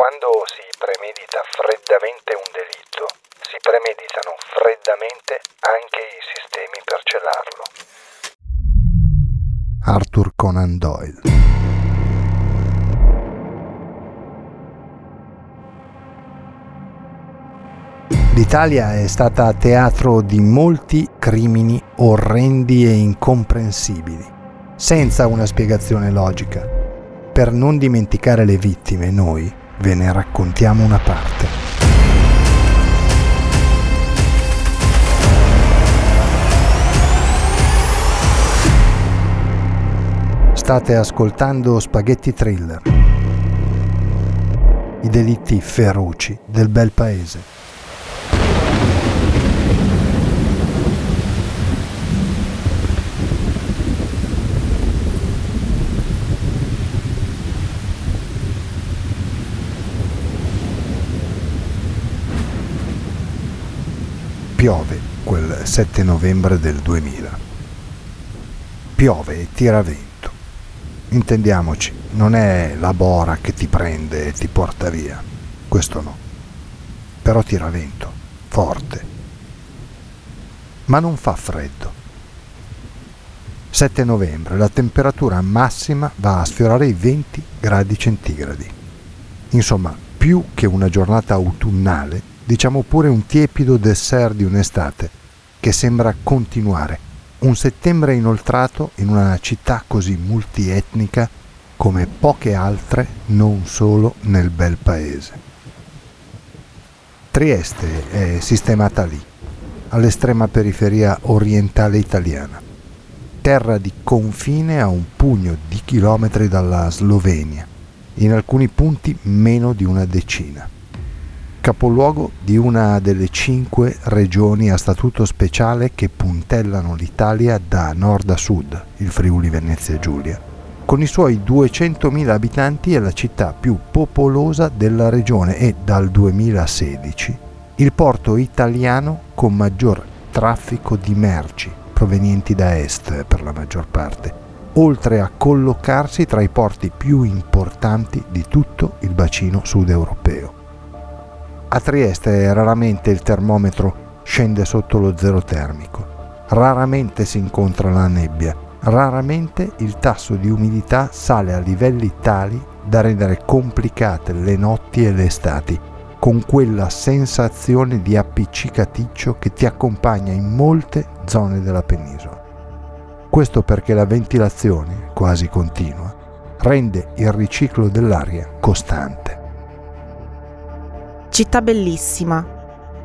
Quando si premedita freddamente un delitto, si premeditano freddamente anche i sistemi per celarlo. Arthur Conan Doyle. L'Italia è stata teatro di molti crimini orrendi e incomprensibili, senza una spiegazione logica. Per non dimenticare le vittime, noi ve ne raccontiamo una parte. State ascoltando Spaghetti Thriller. I delitti feroci del bel paese. Piove quel 7 novembre del 2000. Piove e tira vento. Intendiamoci, non è la bora che ti prende e ti porta via. Questo no. Però tira vento, forte. Ma non fa freddo. 7 novembre, la temperatura massima va a sfiorare i 20 gradi centigradi. Insomma, più che una giornata autunnale, diciamo pure un tiepido dessert di un'estate che sembra continuare, un settembre inoltrato in una città così multietnica come poche altre non solo nel bel paese. Trieste è sistemata lì, all'estrema periferia orientale italiana, terra di confine a un pugno di chilometri dalla Slovenia, in alcuni punti meno di una decina. Capoluogo di una delle 5 regioni a statuto speciale che puntellano l'Italia da nord a sud, il Friuli Venezia Giulia, con i suoi 200.000 abitanti è la città più popolosa della regione e dal 2016 il porto italiano con maggior traffico di merci provenienti da est per la maggior parte, oltre a collocarsi tra i porti più importanti di tutto il bacino sud europeo. A Trieste raramente il termometro scende sotto lo zero termico, raramente si incontra la nebbia, raramente il tasso di umidità sale a livelli tali da rendere complicate le notti e le estati, con quella sensazione di appiccicaticcio che ti accompagna in molte zone della penisola. Questo perché la ventilazione, quasi continua, rende il riciclo dell'aria costante. Città bellissima,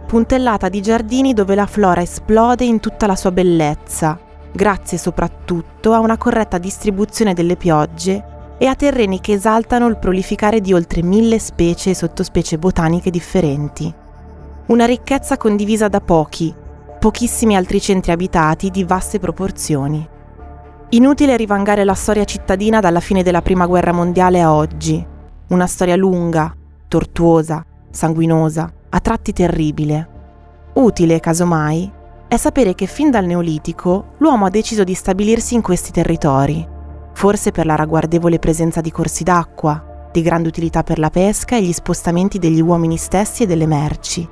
puntellata di giardini dove la flora esplode in tutta la sua bellezza, grazie soprattutto a una corretta distribuzione delle piogge e a terreni che esaltano il prolificare di oltre 1000 specie e sottospecie botaniche differenti. Una ricchezza condivisa da pochissimi altri centri abitati di vaste proporzioni. Inutile rivangare la storia cittadina dalla fine della Prima Guerra Mondiale a oggi, una storia lunga, tortuosa, sanguinosa, a tratti terribile. Utile, casomai, è sapere che fin dal Neolitico l'uomo ha deciso di stabilirsi in questi territori, forse per la ragguardevole presenza di corsi d'acqua, di grande utilità per la pesca e gli spostamenti degli uomini stessi e delle merci,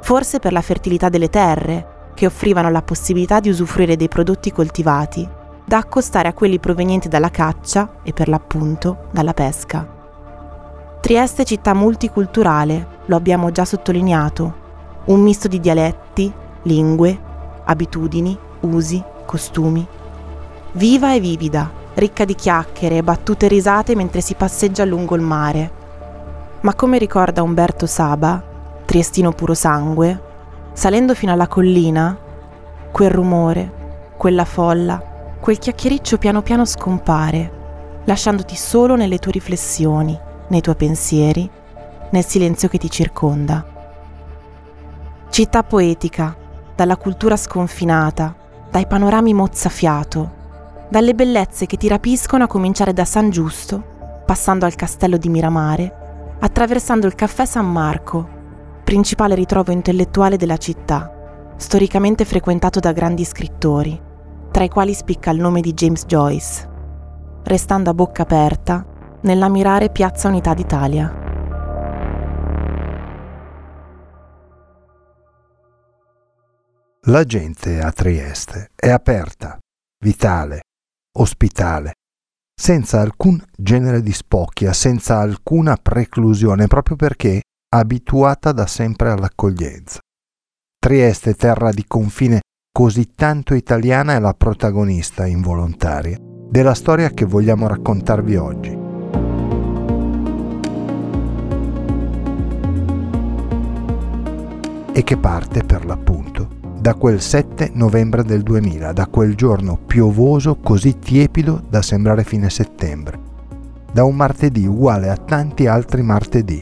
forse per la fertilità delle terre, che offrivano la possibilità di usufruire dei prodotti coltivati, da accostare a quelli provenienti dalla caccia e, per l'appunto, dalla pesca. Trieste è città multiculturale, lo abbiamo già sottolineato, un misto di dialetti, lingue, abitudini, usi, costumi. Viva e vivida, ricca di chiacchiere e battute risate mentre si passeggia lungo il mare. Ma come ricorda Umberto Saba, triestino puro sangue, salendo fino alla collina, quel rumore, quella folla, quel chiacchiericcio piano piano scompare, lasciandoti solo nelle tue riflessioni, nei tuoi pensieri, nel silenzio che ti circonda. Città poetica, dalla cultura sconfinata, dai panorami mozzafiato, dalle bellezze che ti rapiscono a cominciare da San Giusto, passando al castello di Miramare, attraversando il Caffè San Marco, principale ritrovo intellettuale della città, storicamente frequentato da grandi scrittori, tra i quali spicca il nome di James Joyce, restando a bocca aperta nell'ammirare Piazza Unità d'Italia. La gente a Trieste è aperta, vitale, ospitale, senza alcun genere di spocchia, senza alcuna preclusione, proprio perché abituata da sempre all'accoglienza. Trieste, terra di confine così tanto italiana, è la protagonista involontaria della storia che vogliamo raccontarvi oggi. E che parte, per l'appunto, da quel 7 novembre del 2000, da quel giorno piovoso così tiepido da sembrare fine settembre, da un martedì uguale a tanti altri martedì,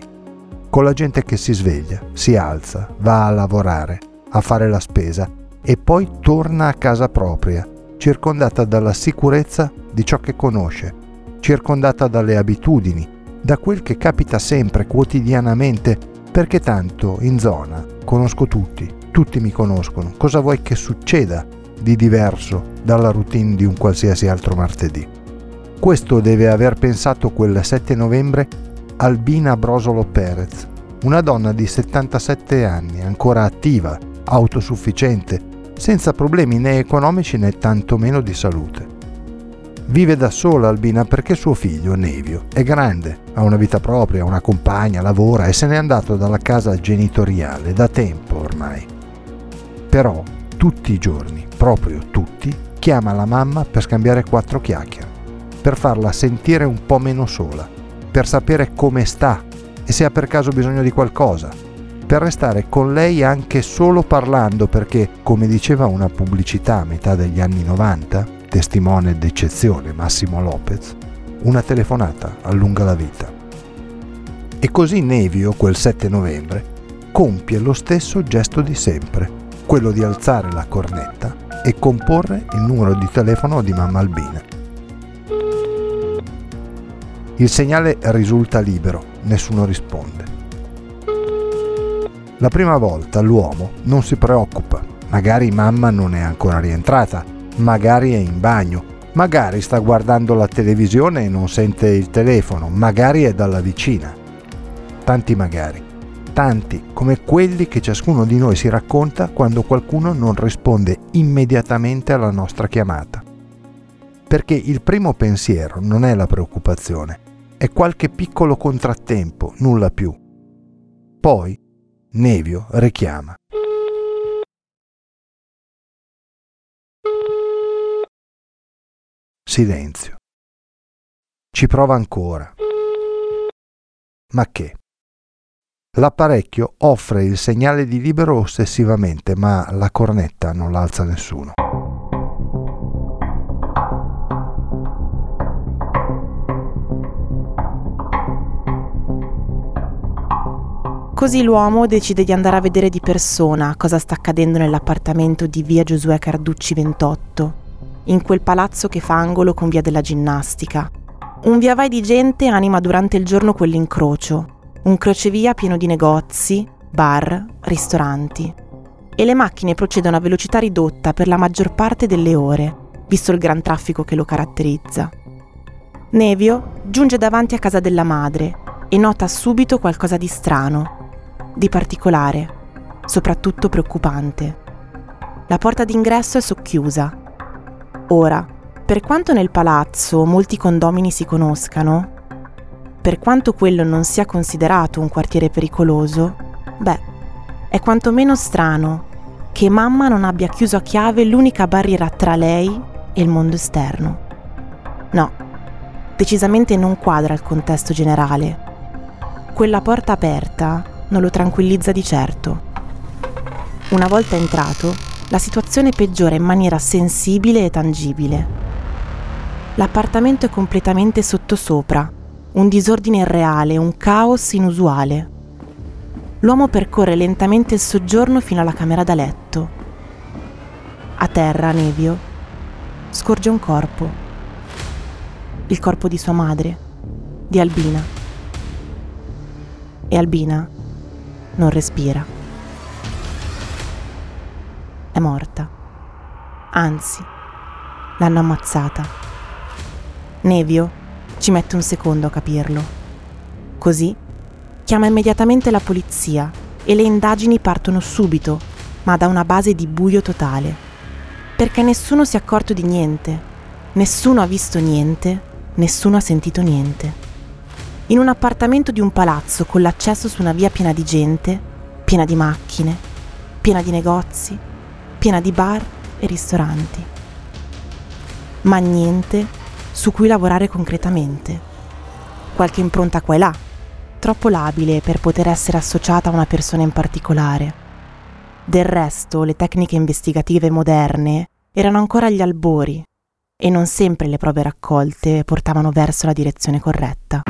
con la gente che si sveglia, si alza, va a lavorare, a fare la spesa e poi torna a casa propria, circondata dalla sicurezza di ciò che conosce, circondata dalle abitudini, da quel che capita sempre, quotidianamente, perché tanto in zona conosco tutti. Tutti mi conoscono, cosa vuoi che succeda di diverso dalla routine di un qualsiasi altro martedì? Questo deve aver pensato quel 7 novembre Albina Brosolo Perez, una donna di 77 anni, ancora attiva, autosufficiente, senza problemi né economici né tantomeno di salute. Vive da sola Albina perché suo figlio, Nevio, è grande, ha una vita propria, una compagna, lavora e se n'è andato dalla casa genitoriale da tempo ormai. Però tutti i giorni, proprio tutti, chiama la mamma per scambiare quattro chiacchiere, per farla sentire un po' meno sola, per sapere come sta e se ha per caso bisogno di qualcosa, per restare con lei anche solo parlando perché, come diceva una pubblicità a metà degli anni 90, testimone d'eccezione Massimo Lopez, una telefonata allunga la vita. E così Nevio, quel 7 novembre, compie lo stesso gesto di sempre, quello di alzare la cornetta e comporre il numero di telefono di mamma Albina. Il segnale risulta libero, nessuno risponde. La prima volta l'uomo non si preoccupa, magari mamma non è ancora rientrata, magari è in bagno, magari sta guardando la televisione e non sente il telefono, magari è dalla vicina. Tanti magari. Tanti come quelli che ciascuno di noi si racconta quando qualcuno non risponde immediatamente alla nostra chiamata. Perché il primo pensiero non è la preoccupazione, è qualche piccolo contrattempo, nulla più. Poi Nevio richiama. Silenzio. Ci prova ancora. Ma che? L'apparecchio offre il segnale di libero ossessivamente, ma la cornetta non l'alza nessuno. Così l'uomo decide di andare a vedere di persona cosa sta accadendo nell'appartamento di via Giosuè Carducci 28, in quel palazzo che fa angolo con via della Ginnastica. Un viavai di gente anima durante il giorno quell'incrocio. Un crocevia pieno di negozi, bar, ristoranti. E le macchine procedono a velocità ridotta per la maggior parte delle ore, visto il gran traffico che lo caratterizza. Nevio giunge davanti a casa della madre e nota subito qualcosa di strano, di particolare, soprattutto preoccupante. La porta d'ingresso è socchiusa. Ora, per quanto nel palazzo molti condomini si conoscano, per quanto quello non sia considerato un quartiere pericoloso, è quantomeno strano che mamma non abbia chiuso a chiave l'unica barriera tra lei e il mondo esterno. No, decisamente non quadra il contesto generale. Quella porta aperta non lo tranquillizza di certo. Una volta entrato, la situazione peggiora in maniera sensibile e tangibile. L'appartamento è completamente sottosopra, un disordine irreale, un caos inusuale. L'uomo percorre lentamente il soggiorno fino alla camera da letto. A terra, Nevio, scorge un corpo. Il corpo di sua madre, di Albina. E Albina non respira. È morta. Anzi, l'hanno ammazzata. Nevio ci mette un secondo a capirlo. Così chiama immediatamente la polizia e le indagini partono subito, ma da una base di buio totale. Perché nessuno si è accorto di niente, nessuno ha visto niente, nessuno ha sentito niente. In un appartamento di un palazzo con l'accesso su una via piena di gente, piena di macchine, piena di negozi, piena di bar e ristoranti. Ma niente su cui lavorare concretamente. Qualche impronta qua e là, troppo labile per poter essere associata a una persona in particolare. Del resto, le tecniche investigative moderne erano ancora agli albori e non sempre le prove raccolte portavano verso la direzione corretta.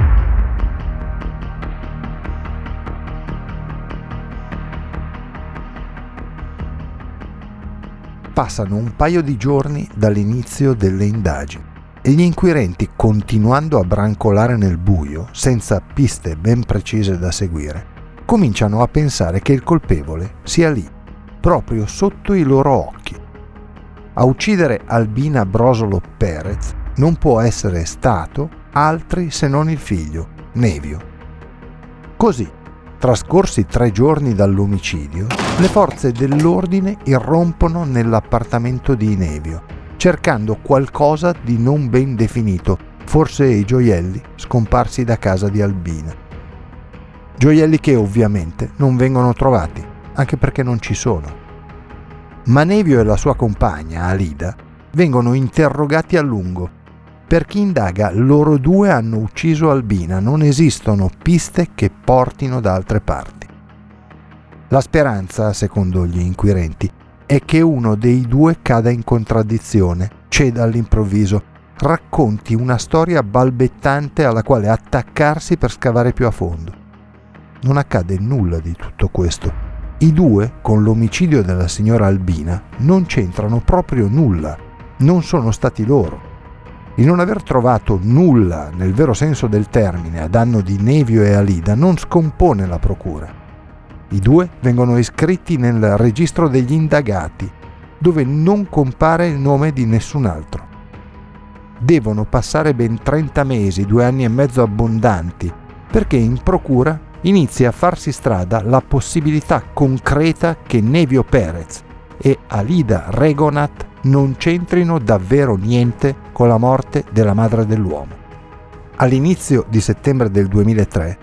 Passano un paio di giorni dall'inizio delle indagini e gli inquirenti, continuando a brancolare nel buio, senza piste ben precise da seguire, cominciano a pensare che il colpevole sia lì, proprio sotto i loro occhi. A uccidere Albina Brosolo Perez non può essere stato altri se non il figlio, Nevio. Così, trascorsi 3 giorni dall'omicidio, le forze dell'ordine irrompono nell'appartamento di Nevio, cercando qualcosa di non ben definito, forse i gioielli scomparsi da casa di Albina. Gioielli che ovviamente non vengono trovati, anche perché non ci sono. Ma Nevio e la sua compagna, Alida, vengono interrogati a lungo. Per chi indaga, loro due hanno ucciso Albina, non esistono piste che portino da altre parti. La speranza, secondo gli inquirenti, è che uno dei due cada in contraddizione, ceda all'improvviso, racconti una storia balbettante alla quale attaccarsi per scavare più a fondo. Non accade nulla di tutto questo. I due, con l'omicidio della signora Albina, non c'entrano proprio nulla, non sono stati loro. Il non aver trovato nulla nel vero senso del termine a danno di Nevio e Alida non scompone la procura. I due vengono iscritti nel registro degli indagati, dove non compare il nome di nessun altro. Devono passare ben 30 mesi, 2 anni e mezzo abbondanti, perché in procura inizia a farsi strada la possibilità concreta che Nevio Perez e Alida Regonat non c'entrino davvero niente con la morte della madre dell'uomo. All'inizio di settembre del 2003,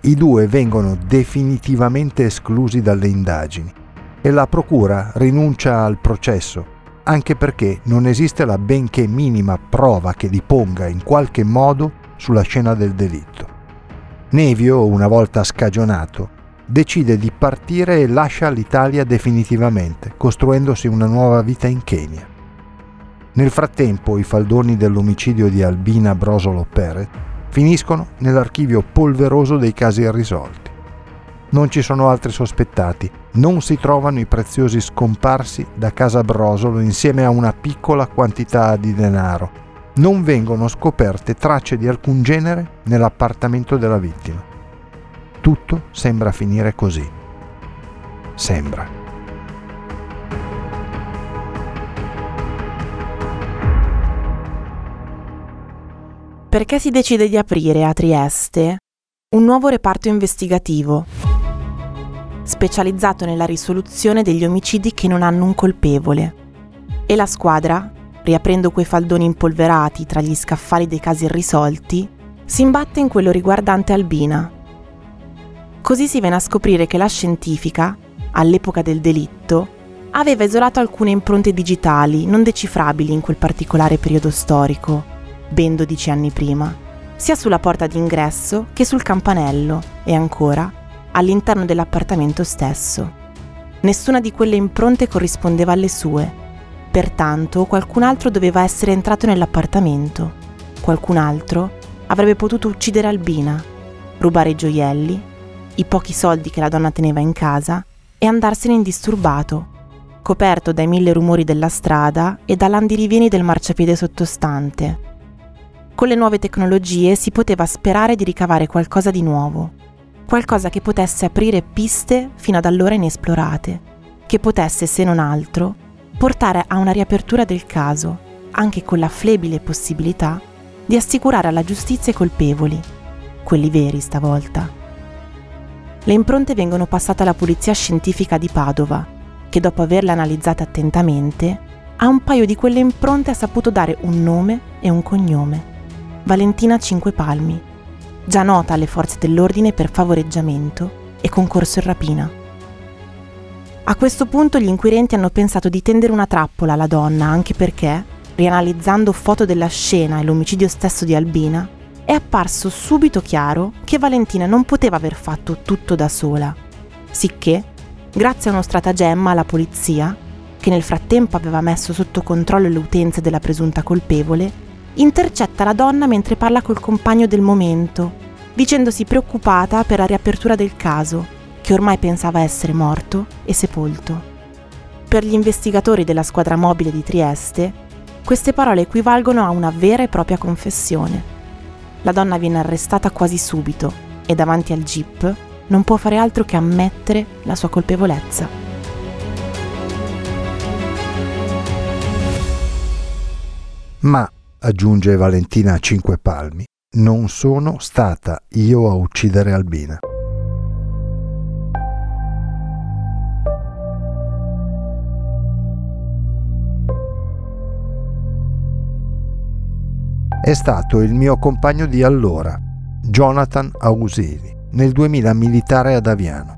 i due vengono definitivamente esclusi dalle indagini e la procura rinuncia al processo, anche perché non esiste la benché minima prova che li ponga in qualche modo sulla scena del delitto. Nevio, una volta scagionato, decide di partire e lascia l'Italia definitivamente, costruendosi una nuova vita in Kenya. Nel frattempo, i faldoni dell'omicidio di Albina Brosolo Perez finiscono nell'archivio polveroso dei casi irrisolti. Non ci sono altri sospettati, non si trovano i preziosi scomparsi da casa Brosolo insieme a una piccola quantità di denaro, non vengono scoperte tracce di alcun genere nell'appartamento della vittima. Tutto sembra finire così. Sembra. Perché si decide di aprire a Trieste un nuovo reparto investigativo, specializzato nella risoluzione degli omicidi che non hanno un colpevole. E la squadra, riaprendo quei faldoni impolverati tra gli scaffali dei casi irrisolti, si imbatte in quello riguardante Albina. Così si viene a scoprire che la scientifica, all'epoca del delitto, aveva isolato alcune impronte digitali non decifrabili in quel particolare periodo storico, ben 12 anni prima, sia sulla porta d'ingresso che sul campanello e ancora all'interno dell'appartamento stesso. Nessuna di quelle impronte corrispondeva alle sue, pertanto qualcun altro doveva essere entrato nell'appartamento. Qualcun altro avrebbe potuto uccidere Albina, rubare i gioielli, i pochi soldi che la donna teneva in casa e andarsene indisturbato, coperto dai 1000 rumori della strada e dall'andirivieni del marciapiede sottostante. Con le nuove tecnologie si poteva sperare di ricavare qualcosa di nuovo, qualcosa che potesse aprire piste fino ad allora inesplorate, che potesse, se non altro, portare a una riapertura del caso, anche con la flebile possibilità di assicurare alla giustizia i colpevoli, quelli veri stavolta. Le impronte vengono passate alla polizia scientifica di Padova, che dopo averle analizzate attentamente, a un paio di quelle impronte ha saputo dare un nome e un cognome: Valentina Cinquepalmi, già nota alle forze dell'ordine per favoreggiamento e concorso in rapina. A questo punto gli inquirenti hanno pensato di tendere una trappola alla donna, anche perché, rianalizzando foto della scena e l'omicidio stesso di Albina, è apparso subito chiaro che Valentina non poteva aver fatto tutto da sola, sicché, grazie a uno stratagemma alla polizia, che nel frattempo aveva messo sotto controllo le utenze della presunta colpevole, intercetta la donna mentre parla col compagno del momento, dicendosi preoccupata per la riapertura del caso, che ormai pensava essere morto e sepolto. Per gli investigatori della squadra mobile di Trieste, queste parole equivalgono a una vera e propria confessione. La donna viene arrestata quasi subito e davanti al GIP non può fare altro che ammettere la sua colpevolezza. Ma, aggiunge Valentina Cinquepalmi, non sono stata io a uccidere Albina. È stato il mio compagno di allora, Jonathan Ausili, nel 2000 militare ad Aviano.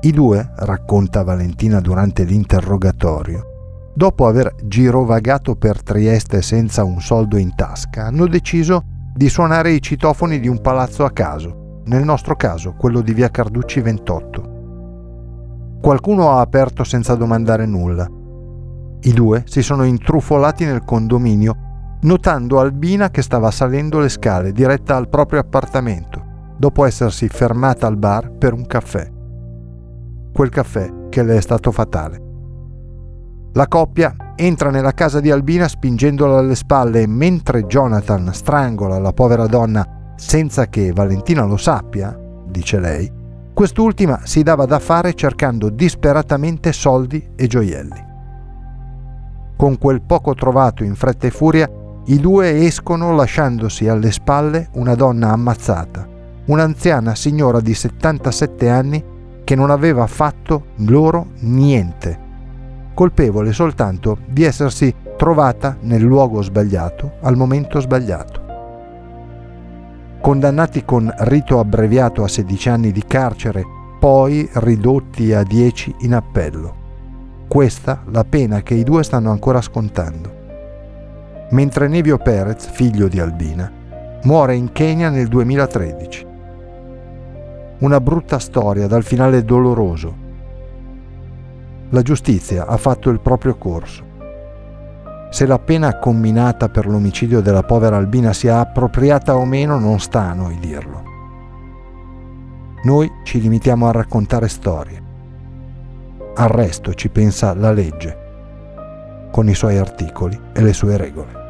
I due, racconta Valentina durante l'interrogatorio, dopo aver girovagato per Trieste senza un soldo in tasca, hanno deciso di suonare i citofoni di un palazzo a caso, nel nostro caso quello di via Carducci 28. Qualcuno ha aperto senza domandare nulla. I due si sono intrufolati nel condominio, notando Albina che stava salendo le scale diretta al proprio appartamento, dopo essersi fermata al bar per un caffè. Quel caffè che le è stato fatale. La coppia entra nella casa di Albina spingendola alle spalle e mentre Jonathan strangola la povera donna senza che Valentina lo sappia, dice lei, quest'ultima si dava da fare cercando disperatamente soldi e gioielli. Con quel poco trovato in fretta e furia, i due escono lasciandosi alle spalle una donna ammazzata, un'anziana signora di 77 anni che non aveva fatto loro niente, colpevole soltanto di essersi trovata nel luogo sbagliato al momento sbagliato. Condannati con rito abbreviato a 16 anni di carcere, poi ridotti a 10 in appello. Questa la pena che i due stanno ancora scontando. Mentre Nevio Perez, figlio di Albina, muore in Kenya nel 2013. Una brutta storia dal finale doloroso. La giustizia ha fatto il proprio corso. Se la pena comminata per l'omicidio della povera Albina sia appropriata o meno non sta a noi dirlo. Noi ci limitiamo a raccontare storie. Al resto ci pensa la legge, con i suoi articoli e le sue regole.